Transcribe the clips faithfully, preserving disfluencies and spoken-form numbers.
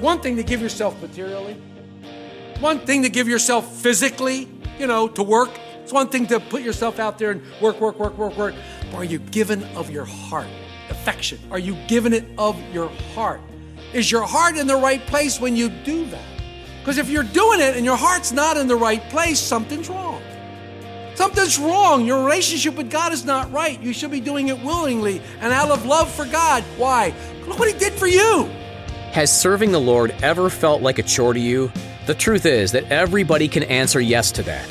One thing to give yourself materially, one thing to give yourself physically, you know, to work. It's one thing to put yourself out there and work, work, work, work, work. But are you giving of your heart? Affection. Are you giving it of your heart? Is your heart in the right place when you do that? Because if you're doing it and your heart's not in the right place, something's wrong. Something's wrong. Your relationship with God is not right. You should be doing it willingly and out of love for God. Why? Look what He did for you. Has serving the Lord ever felt like a chore to you? The truth is that everybody can answer yes to that.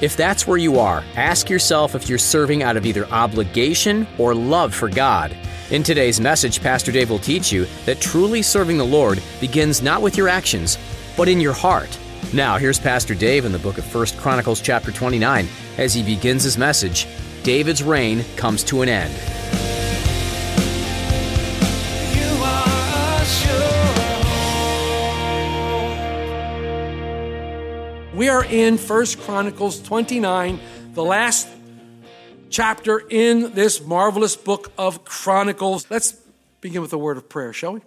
If that's where you are, ask yourself if you're serving out of either obligation or love for God. In today's message, Pastor Dave will teach you that truly serving the Lord begins not with your actions, but in your heart. Now, here's Pastor Dave in the book of First Chronicles chapter twenty-nine. As he begins his message, David's reign comes to an end. We are in First Chronicles twenty-nine, the last chapter in this marvelous book of Chronicles. Let's begin with a word of prayer, shall we?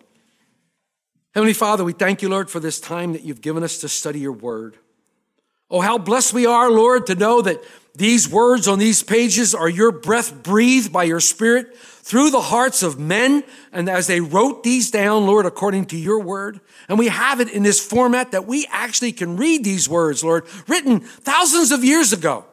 Heavenly Father, we thank you, Lord, for this time that you've given us to study your word. Oh, how blessed we are, Lord, to know that these words on these pages are your breath breathed by your Spirit through the hearts of men, and as they wrote these down, Lord, according to your word. And we have it in this format that we actually can read these words, Lord, written thousands of years ago.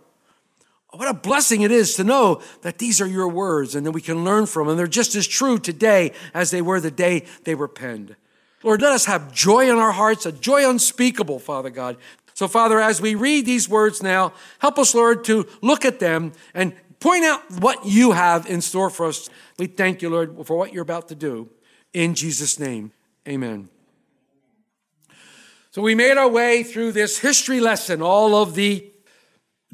What a blessing it is to know that these are your words and that we can learn from them. They're just as true today as they were the day they were penned. Lord, let us have joy in our hearts, a joy unspeakable, Father God. So, Father, as we read these words now, help us, Lord, to look at them and point out what you have in store for us. We thank you, Lord, for what you're about to do. In Jesus' name, amen. So we made our way through this history lesson, all of the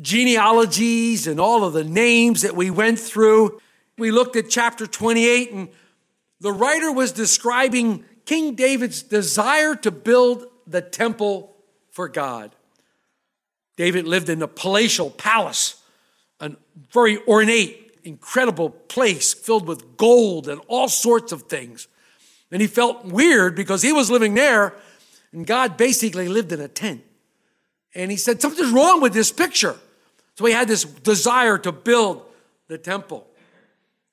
genealogies and all of the names that we went through. We looked at chapter twenty-eight, and the writer was describing King David's desire to build the temple for God. David lived in the palatial palace, a very ornate, incredible place filled with gold and all sorts of things. And he felt weird because he was living there and God basically lived in a tent. And he said, something's wrong with this picture. So he had this desire to build the temple.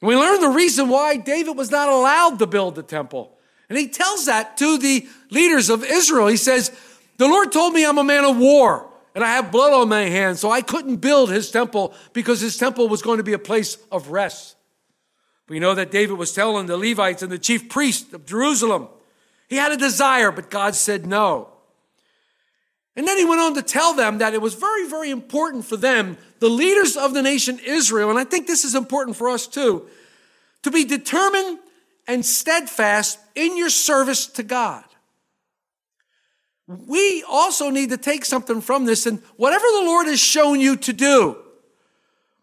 And we learned the reason why David was not allowed to build the temple. And he tells that to the leaders of Israel. He says, the Lord told me I'm a man of war. And I have blood on my hands, so I couldn't build his temple because his temple was going to be a place of rest. We know that David was telling the Levites and the chief priests of Jerusalem. He had a desire, but God said no. And then he went on to tell them that it was very, very important for them, the leaders of the nation Israel, and I think this is important for us too, to be determined and steadfast in your service to God. We also need to take something from this, and whatever the Lord has shown you to do,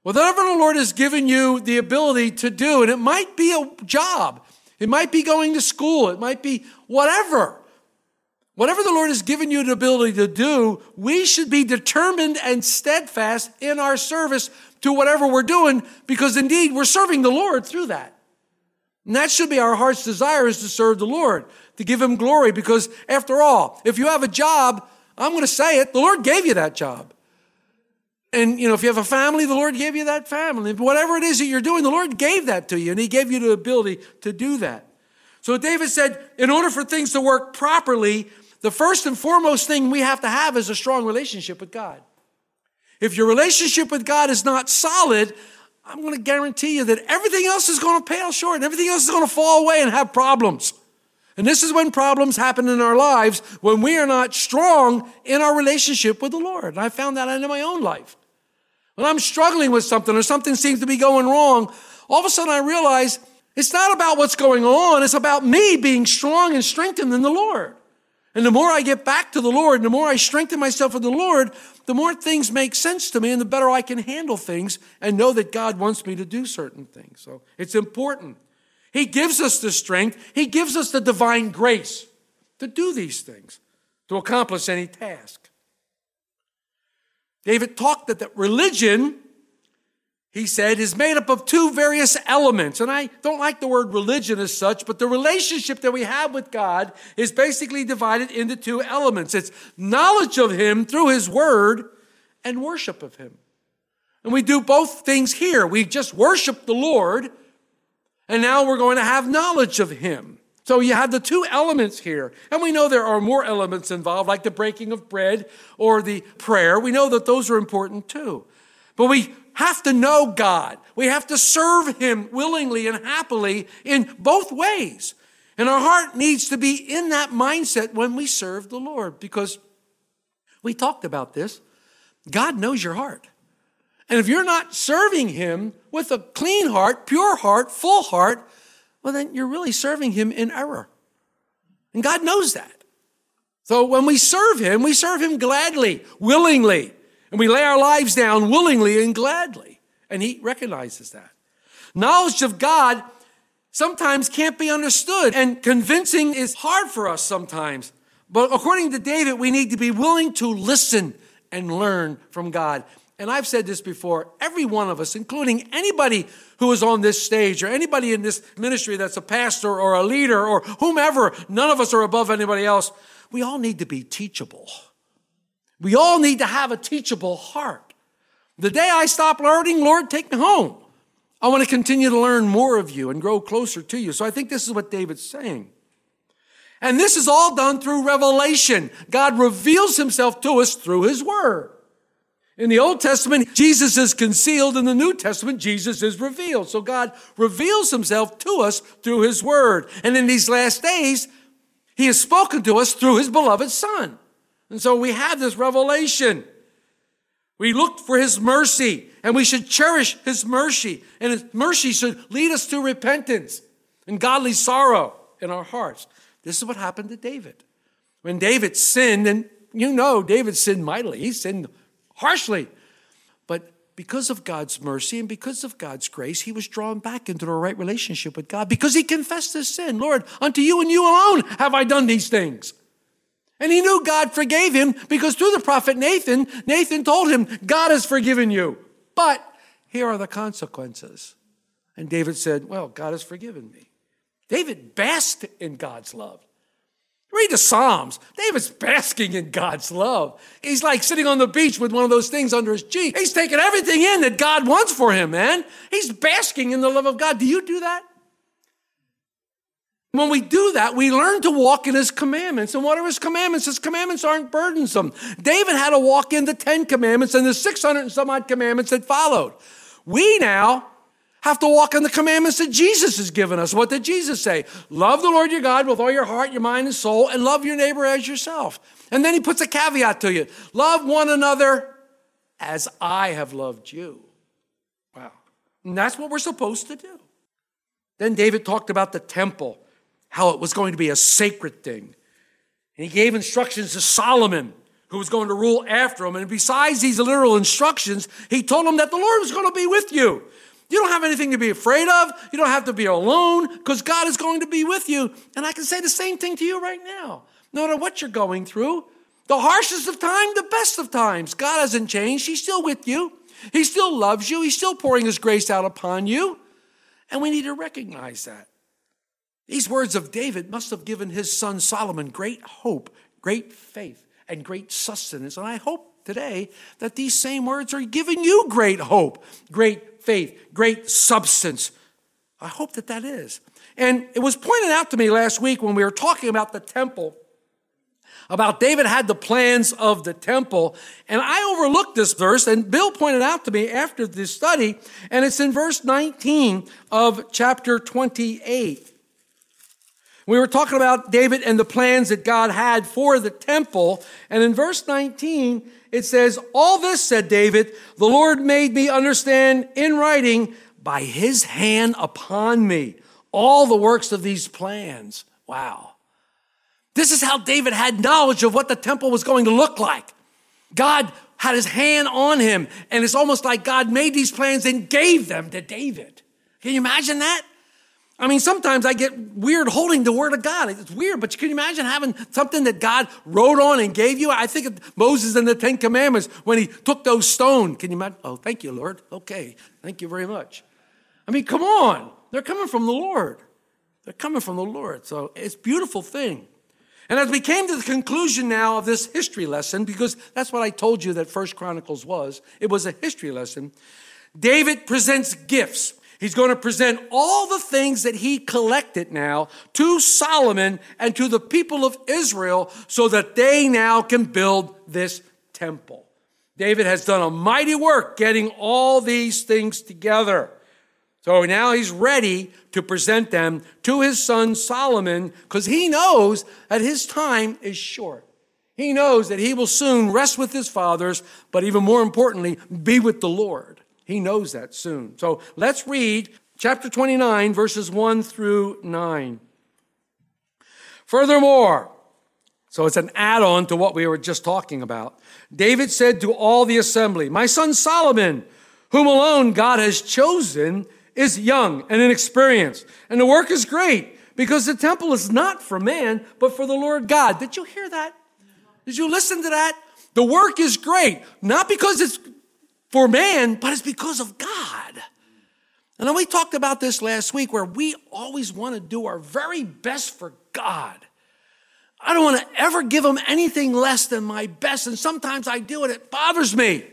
whatever the Lord has given you the ability to do, and it might be a job, it might be going to school, it might be whatever. Whatever the Lord has given you the ability to do, we should be determined and steadfast in our service to whatever we're doing, because indeed we're serving the Lord through that. And that should be our heart's desire, is to serve the Lord, to give him glory. Because after all, if you have a job, I'm going to say it, the Lord gave you that job. And, you know, if you have a family, the Lord gave you that family. Whatever it is that you're doing, the Lord gave that to you. And he gave you the ability to do that. So David said, in order for things to work properly, the first and foremost thing we have to have is a strong relationship with God. If your relationship with God is not solid, I'm going to guarantee you that everything else is going to pale short and everything else is going to fall away and have problems. And this is when problems happen in our lives, when we are not strong in our relationship with the Lord. And I found that in my own life. When I'm struggling with something or something seems to be going wrong, all of a sudden I realized it's not about what's going on. It's about me being strong and strengthened in the Lord. And the more I get back to the Lord, and the more I strengthen myself in the Lord, the more things make sense to me and the better I can handle things and know that God wants me to do certain things. So it's important. He gives us the strength. He gives us the divine grace to do these things, to accomplish any task. David talked that the religion, he said, is made up of two various elements. And I don't like the word religion as such, but the relationship that we have with God is basically divided into two elements. It's knowledge of him through his word and worship of him. And we do both things here. We just worship the Lord, and now we're going to have knowledge of him. So you have the two elements here. And we know there are more elements involved, like the breaking of bread or the prayer. We know that those are important too. But we have to know God. We have to serve him willingly and happily in both ways. And our heart needs to be in that mindset when we serve the Lord, because we talked about this. God knows your heart. And if you're not serving him with a clean heart, pure heart, full heart, well, then you're really serving him in error. And God knows that. So when we serve him, we serve him gladly, willingly. And we lay our lives down willingly and gladly. And he recognizes that. Knowledge of God sometimes can't be understood, and convincing is hard for us sometimes. But according to David, we need to be willing to listen and learn from God. And I've said this before, every one of us, including anybody who is on this stage or anybody in this ministry that's a pastor or a leader or whomever, none of us are above anybody else. We all need to be teachable. We all need to have a teachable heart. The day I stop learning, Lord, take me home. I want to continue to learn more of you and grow closer to you. So I think this is what David's saying. And this is all done through revelation. God reveals himself to us through his word. In the Old Testament, Jesus is concealed. In the New Testament, Jesus is revealed. So God reveals himself to us through his word. And in these last days, he has spoken to us through his beloved son. And so we have this revelation. We look for his mercy, and we should cherish his mercy. And his mercy should lead us to repentance and godly sorrow in our hearts. This is what happened to David. When David sinned, and you know David sinned mightily. He sinned harshly. But because of God's mercy and because of God's grace, he was drawn back into the right relationship with God because he confessed his sin. Lord, unto you and you alone have I done these things. And he knew God forgave him because through the prophet Nathan, Nathan told him, God has forgiven you, but here are the consequences. And David said, well, God has forgiven me. David basked in God's love. Read the Psalms. David's basking in God's love. He's like sitting on the beach with one of those things under his cheek. He's taking everything in that God wants for him, man. He's basking in the love of God. Do you do that? When we do that, we learn to walk in his commandments. And what are his commandments? His commandments aren't burdensome. David had to walk in the Ten Commandments and the six hundred and some odd commandments that followed. We now have to walk in the commandments that Jesus has given us. What did Jesus say? Love the Lord your God with all your heart, your mind, and soul, and love your neighbor as yourself. And then he puts a caveat to you. Love one another as I have loved you. Wow. And that's what we're supposed to do. Then David talked about the temple, how it was going to be a sacred thing. And he gave instructions to Solomon, who was going to rule after him. And besides these literal instructions, he told him that the Lord was going to be with you. You don't have anything to be afraid of. You don't have to be alone because God is going to be with you. And I can say the same thing to you right now. No matter what you're going through, the harshest of times, the best of times, God hasn't changed. He's still with you. He still loves you. He's still pouring his grace out upon you. And we need to recognize that. These words of David must have given his son Solomon great hope, great faith, and great sustenance. And I hope today that these same words are giving you great hope, great faith, great substance. I hope that that is. And it was pointed out to me last week when we were talking about the temple, about David had the plans of the temple. And I overlooked this verse, and Bill pointed out to me after this study, and it's in verse nineteen of chapter twenty-eight. We were talking about David and the plans that God had for the temple. And in verse nineteen, it says, all this, said David, the Lord made me understand in writing by his hand upon me all the works of these plans. Wow. This is how David had knowledge of what the temple was going to look like. God had his hand on him, and it's almost like God made these plans and gave them to David. Can you imagine that? I mean, sometimes I get weird holding the word of God. It's weird, but can you imagine having something that God wrote on and gave you? I think of Moses and the Ten Commandments when he took those stones. Can you imagine? Oh, thank you, Lord. Okay, thank you very much. I mean, come on. They're coming from the Lord. They're coming from the Lord. So it's a beautiful thing. And as we came to the conclusion now of this history lesson, because that's what I told you that First Chronicles was, it was a history lesson, David presents gifts. He's going to present all the things that he collected now to Solomon and to the people of Israel so that they now can build this temple. David has done a mighty work getting all these things together. So now he's ready to present them to his son Solomon because he knows that his time is short. He knows that he will soon rest with his fathers, but even more importantly, be with the Lord. He knows that soon. So let's read chapter twenty-nine, verses one through nine. Furthermore, so it's an add-on to what we were just talking about. David said to all the assembly, my son Solomon, whom alone God has chosen, is young and inexperienced, and the work is great because the temple is not for man, but for the Lord God. Did you hear that? Did you listen to that? The work is great, not because it's for man, but it's because of God. And then we talked about this last week where we always want to do our very best for God. I don't want to ever give him anything less than my best. And sometimes I do it. It bothers me.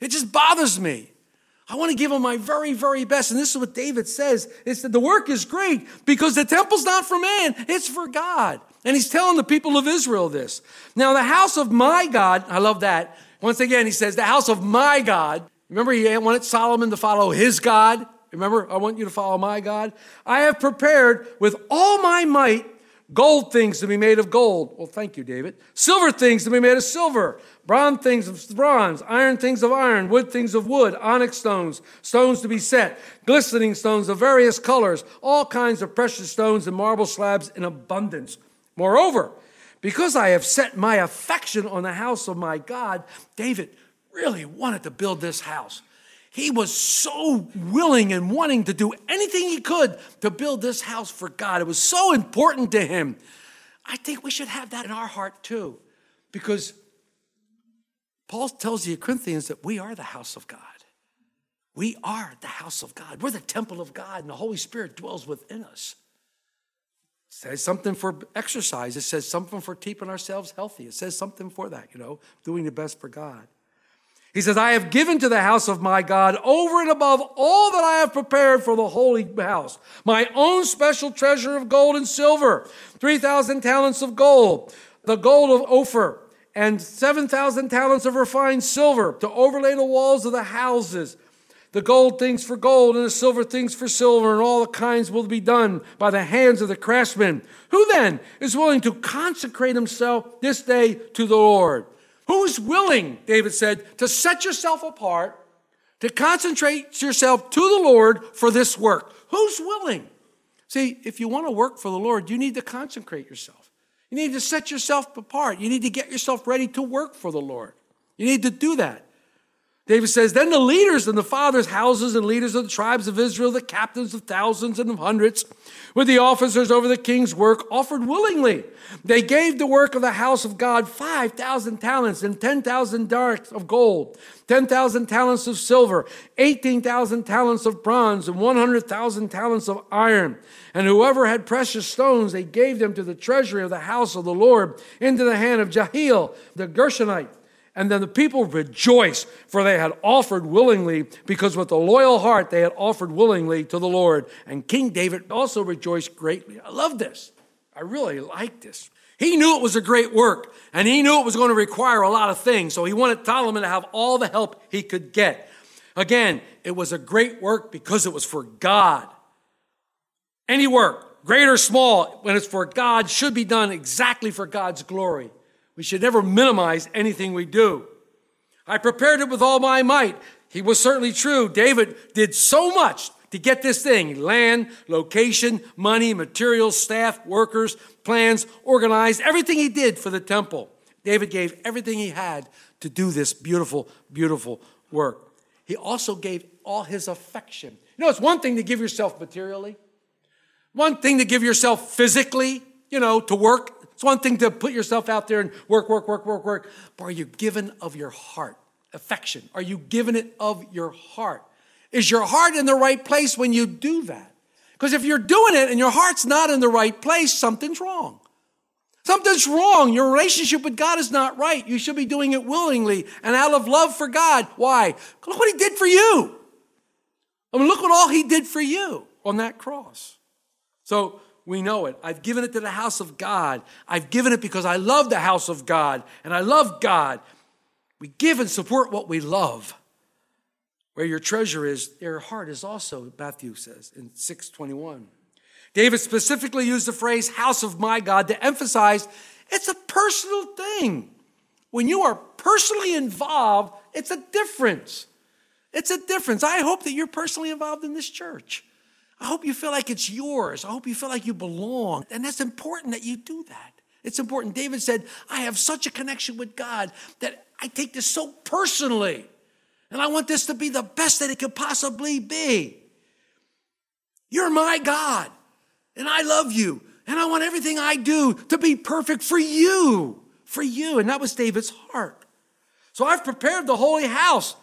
It just bothers me. I want to give him my very, very best. And this is what David says. It's that the work is great because the temple's not for man. It's for God. And he's telling the people of Israel this. Now, the house of my God, I love that. Once again, he says, the house of my God. Remember, he wanted Solomon to follow his God. Remember, I want you to follow my God. I have prepared with all my might gold things to be made of gold. Well, thank you, David. Silver things to be made of silver. Bronze things of bronze. Iron things of iron. Wood things of wood. Onyx stones. Stones to be set. Glistening stones of various colors. All kinds of precious stones and marble slabs in abundance. Moreover, because I have set my affection on the house of my God, David really wanted to build this house. He was so willing and wanting to do anything he could to build this house for God. It was so important to him. I think we should have that in our heart too, because Paul tells the Corinthians that we are the house of God. We are the house of God. We're the temple of God, and the Holy Spirit dwells within us. It says something for exercise. It says something for keeping ourselves healthy. It says something for that, you know, doing the best for God. He says, I have given to the house of my God over and above all that I have prepared for the holy house, my own special treasure of gold and silver, three thousand talents of gold, the gold of Ophir, and seven thousand talents of refined silver to overlay the walls of the houses. The gold things for gold and the silver things for silver, and all the kinds will be done by the hands of the craftsmen. Who then is willing to consecrate himself this day to the Lord? Who is willing, David said, to set yourself apart, to concentrate yourself to the Lord for this work? Who's willing? See, if you want to work for the Lord, you need to consecrate yourself. You need to set yourself apart. You need to get yourself ready to work for the Lord. You need to do that. David says, then the leaders and the fathers' houses and leaders of the tribes of Israel, the captains of thousands and of hundreds, with the officers over the king's work, offered willingly. They gave the work of the house of God five thousand talents and ten thousand darts of gold, ten thousand talents of silver, eighteen thousand talents of bronze, and one hundred thousand talents of iron. And whoever had precious stones, they gave them to the treasury of the house of the Lord into the hand of Jahiel the Gershonite. And then the people rejoiced, for they had offered willingly, because with a loyal heart they had offered willingly to the Lord. And King David also rejoiced greatly. I love this. I really like this. He knew it was a great work, and he knew it was going to require a lot of things, so he wanted Solomon to have all the help he could get. Again, it was a great work because it was for God. Any work, great or small, when it's for God, should be done exactly for God's glory. We should never minimize anything we do. I prepared it with all my might. He was certainly true. David did so much. to get this thing, land, location, money, materials, staff, workers, plans, organized, everything he did for the temple. David gave everything he had to do this beautiful, beautiful work. He also gave all his affection. You know, it's one thing to give yourself materially. One thing to give yourself physically, you know, to work. It's one thing to put yourself out there and work, work, work, work, work. But are you given of your heart? Affection. Are you giving it of your heart? Is your heart in the right place when you do that? Because if you're doing it and your heart's not in the right place, something's wrong. Something's wrong. Your relationship with God is not right. You should be doing it willingly and out of love for God. Why? Look what he did for you. I mean, look what all he did for you on that cross. So we know it. I've given it to the house of God. I've given it because I love the house of God and I love God. We give and support what we love. Where your treasure is, your heart is also, Matthew says in six twenty-one. David specifically used the phrase house of my God to emphasize it's a personal thing. When you are personally involved, it's a difference. It's a difference. I hope that you're personally involved in this church. I hope you feel like it's yours. I hope you feel like you belong. And that's important that you do that. It's important. David said, I have such a connection with God that I take this so personally. And I want this to be the best that it could possibly be. You're my God, and I love you, and I want everything I do to be perfect for you, for you. And that was David's heart. So I've prepared the holy house.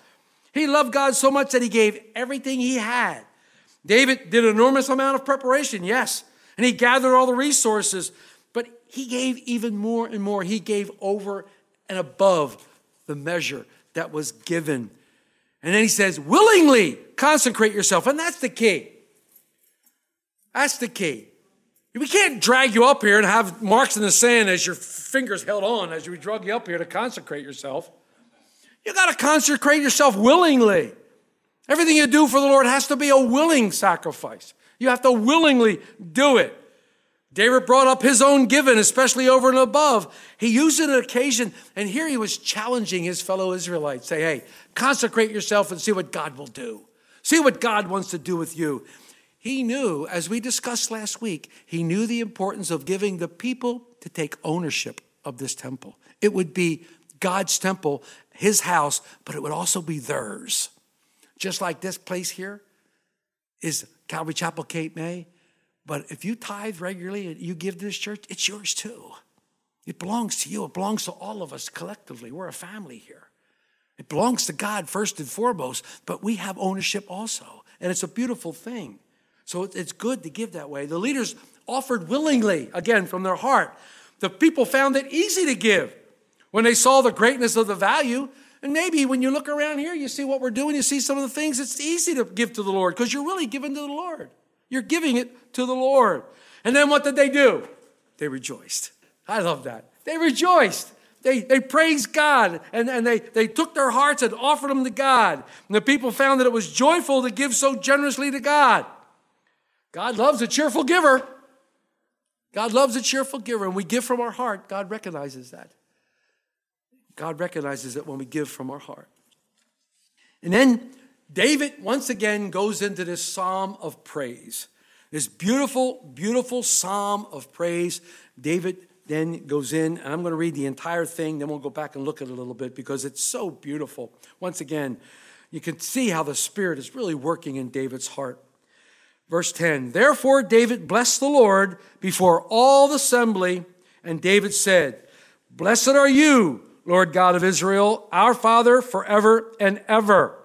He loved God so much that he gave everything he had. David did an enormous amount of preparation, yes, and he gathered all the resources, but he gave even more and more. He gave over and above the measure that was given. And then he says, willingly consecrate yourself. And that's the key. That's the key. We can't drag you up here and have marks in the sand as your fingers held on as we drug you up here to consecrate yourself. You got to consecrate yourself willingly. Everything you do for the Lord has to be a willing sacrifice. You have to willingly do it. David brought up his own giving, especially over and above. He used it on occasion, and here he was challenging his fellow Israelites. Say, hey, consecrate yourself and see what God will do. See what God wants to do with you. He knew, as we discussed last week, he knew the importance of giving the people to take ownership of this temple. It would be God's temple, his house, but it would also be theirs. Just like this place here is Calvary Chapel, Cape May. But if you tithe regularly and you give to this church, it's yours too. It belongs to you. It belongs to all of us collectively. We're a family here. It belongs to God first and foremost, but we have ownership also. And it's a beautiful thing. So it's good to give that way. The leaders offered willingly, again, from their heart. The people found it easy to give when they saw the greatness of the value. And maybe when you look around here, you see what we're doing, you see some of the things, it's easy to give to the Lord because you're really giving to the Lord. You're giving it to the Lord. And then what did they do? They rejoiced. I love that. They rejoiced. They, they praised God, and, and they, they took their hearts and offered them to God. And the people found that it was joyful to give so generously to God. God loves a cheerful giver. God loves a cheerful giver. And we give from our heart. God recognizes that. God recognizes it when we give from our heart. And then David, once again, goes into this psalm of praise. This beautiful, beautiful psalm of praise. David then goes in, and I'm going to read the entire thing, then we'll go back and look at it a little bit because it's so beautiful. Once again, you can see how the Spirit is really working in David's heart. Verse ten, therefore David blessed the Lord before all the assembly, and David said, blessed are you, Lord God of Israel, our Father forever and ever.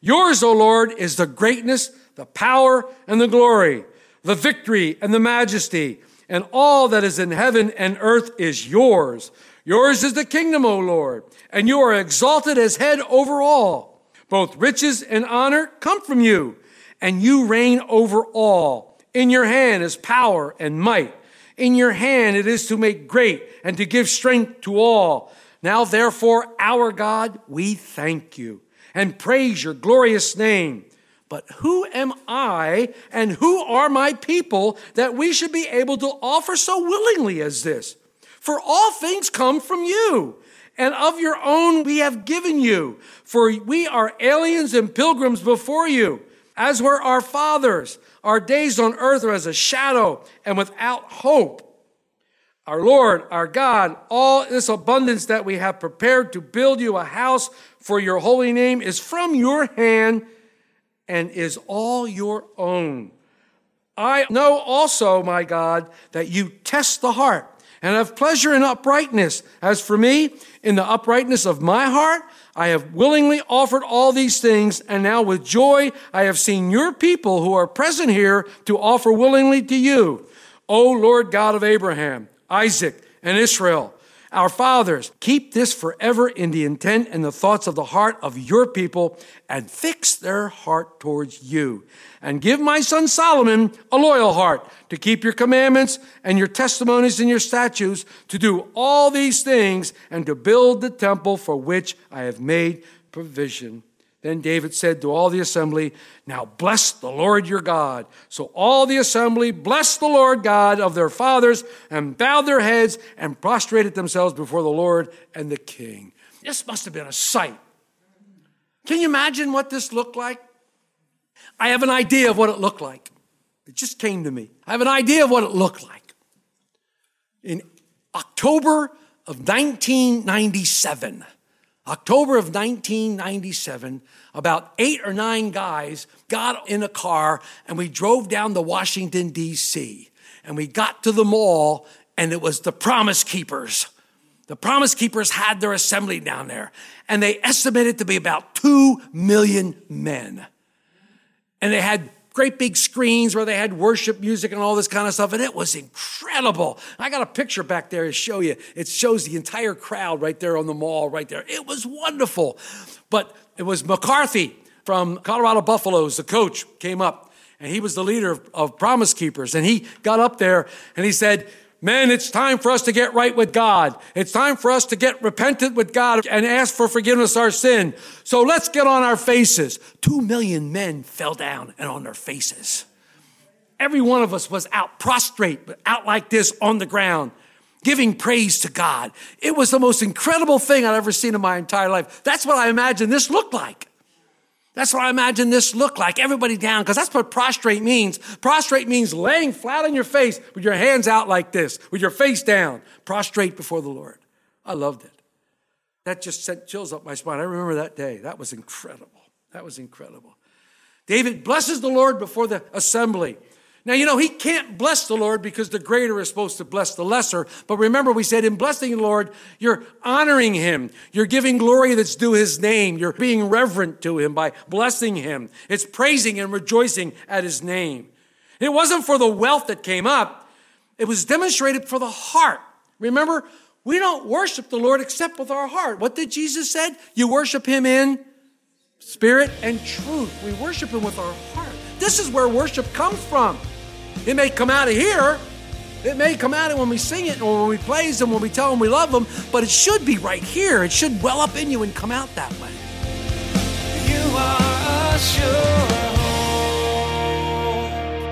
Yours, O Lord, is the greatness, the power, and the glory, the victory and the majesty, and all that is in heaven and earth is yours. Yours is the kingdom, O Lord, and you are exalted as head over all. Both riches and honor come from you, and you reign over all. In your hand is power and might. In your hand it is to make great and to give strength to all. Now, therefore, our God, we thank you and praise your glorious name. But who am I and who are my people that we should be able to offer so willingly as this? For all things come from you, and of your own we have given you, for we are aliens and pilgrims before you. As were our fathers, our days on earth are as a shadow and without hope. Our Lord, our God, all this abundance that we have prepared to build you a house for your holy name is from your hand and is all your own. I know also, my God, that you test the heart and have pleasure in uprightness. As for me, in the uprightness of my heart, I have willingly offered all these things, and now with joy I have seen your people who are present here to offer willingly to you, O Lord God of Abraham, Isaac, and Israel, our fathers. Keep this forever in the intent and the thoughts of the heart of your people, and fix their heart towards you. And give my son Solomon a loyal heart to keep your commandments and your testimonies and your statutes, to do all these things and to build the temple for which I have made provision. Then David said to all the assembly, now bless the Lord your God. So all the assembly blessed the Lord God of their fathers and bowed their heads and prostrated themselves before the Lord and the king. This must have been a sight. Can you imagine what this looked like? I have an idea of what it looked like. It just came to me. I have an idea of what it looked like. In October of nineteen ninety-seven, October of nineteen ninety-seven, about eight or nine guys got in a car and we drove down to Washington, D C And we got to the mall and it was the Promise Keepers. The Promise Keepers had their assembly down there and they estimated to be about two million men. And they had great big screens where they had worship music and all this kind of stuff. And it was incredible. I got a picture back there to show you. It shows the entire crowd right there on the mall right there. It was wonderful. But it was McCarthy from Colorado Buffaloes, the coach, came up. And he was the leader of, of Promise Keepers. And he got up there and he said, men, it's time for us to get right with God. It's time for us to get repentant with God and ask for forgiveness of our sin. So let's get on our faces. Two million men fell down and on their faces. Every one of us was out prostrate, but out like this on the ground, giving praise to God. It was the most incredible thing I've ever seen in my entire life. That's what I imagine this looked like. That's what I imagine this looked like. Everybody down, because that's what prostrate means. Prostrate means laying flat on your face with your hands out like this, with your face down, prostrate before the Lord. I loved it. That just sent chills up my spine. I remember that day. That was incredible. That was incredible. David blesses the Lord before the assembly. Now, you know, he can't bless the Lord because the greater is supposed to bless the lesser. But remember, we said in blessing the Lord, you're honoring him. You're giving glory that's due his name. You're being reverent to him by blessing him. It's praising and rejoicing at his name. It wasn't for the wealth that came up. It was demonstrated for the heart. Remember, we don't worship the Lord except with our heart. What did Jesus say? You worship him in spirit and truth. We worship him with our heart. This is where worship comes from. It may come out of here. It may come out of when we sing it or when we praise them, when we tell them we love them, but it should be right here. It should well up in you and come out that way. You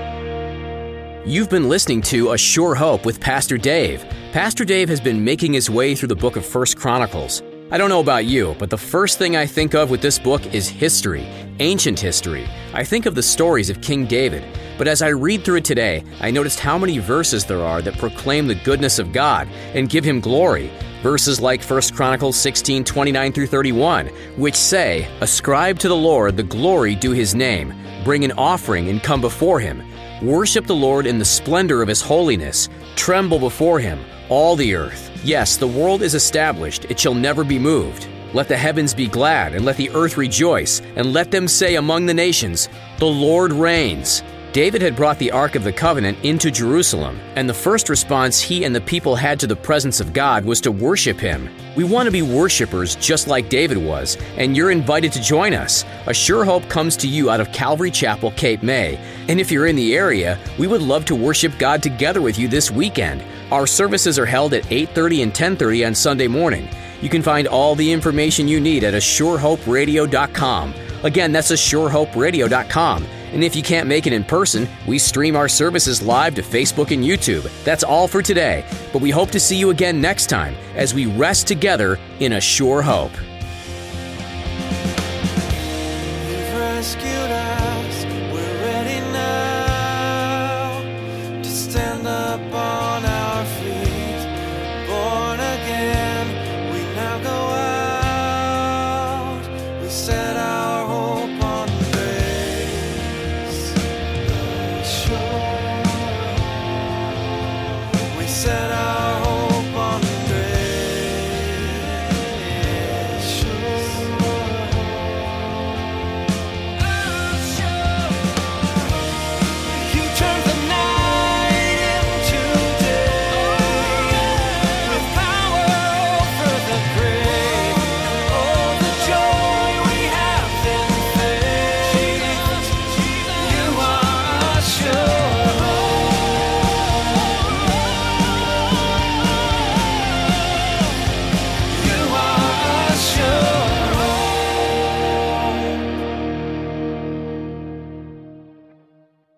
are a sure hope. You've been listening to A Sure Hope with Pastor Dave. Pastor Dave has been making his way through the book of First Chronicles. I don't know about you, but the first thing I think of with this book is history, ancient history. I think of the stories of King David, but as I read through it today, I noticed how many verses there are that proclaim the goodness of God and give him glory. Verses like First Chronicles sixteen, twenty-nine through thirty-one, which say, ascribe to the Lord the glory due his name, bring an offering and come before him. Worship the Lord in the splendor of his holiness, tremble before him, all the earth. Yes, the world is established, it shall never be moved. Let the heavens be glad, and let the earth rejoice, and let them say among the nations, the Lord reigns. David had brought the Ark of the Covenant into Jerusalem, and the first response he and the people had to the presence of God was to worship him. We want to be worshipers just like David was, and you're invited to join us. A Sure Hope comes to you out of Calvary Chapel, Cape May. And if you're in the area, we would love to worship God together with you this weekend. Our services are held at eight thirty and ten thirty on Sunday morning. You can find all the information you need at assure hope radio dot com. Again, that's assure hope radio dot com. And if you can't make it in person, we stream our services live to Facebook and YouTube. That's all for today, but we hope to see you again next time as we rest together in a sure hope. You've rescued us. shore.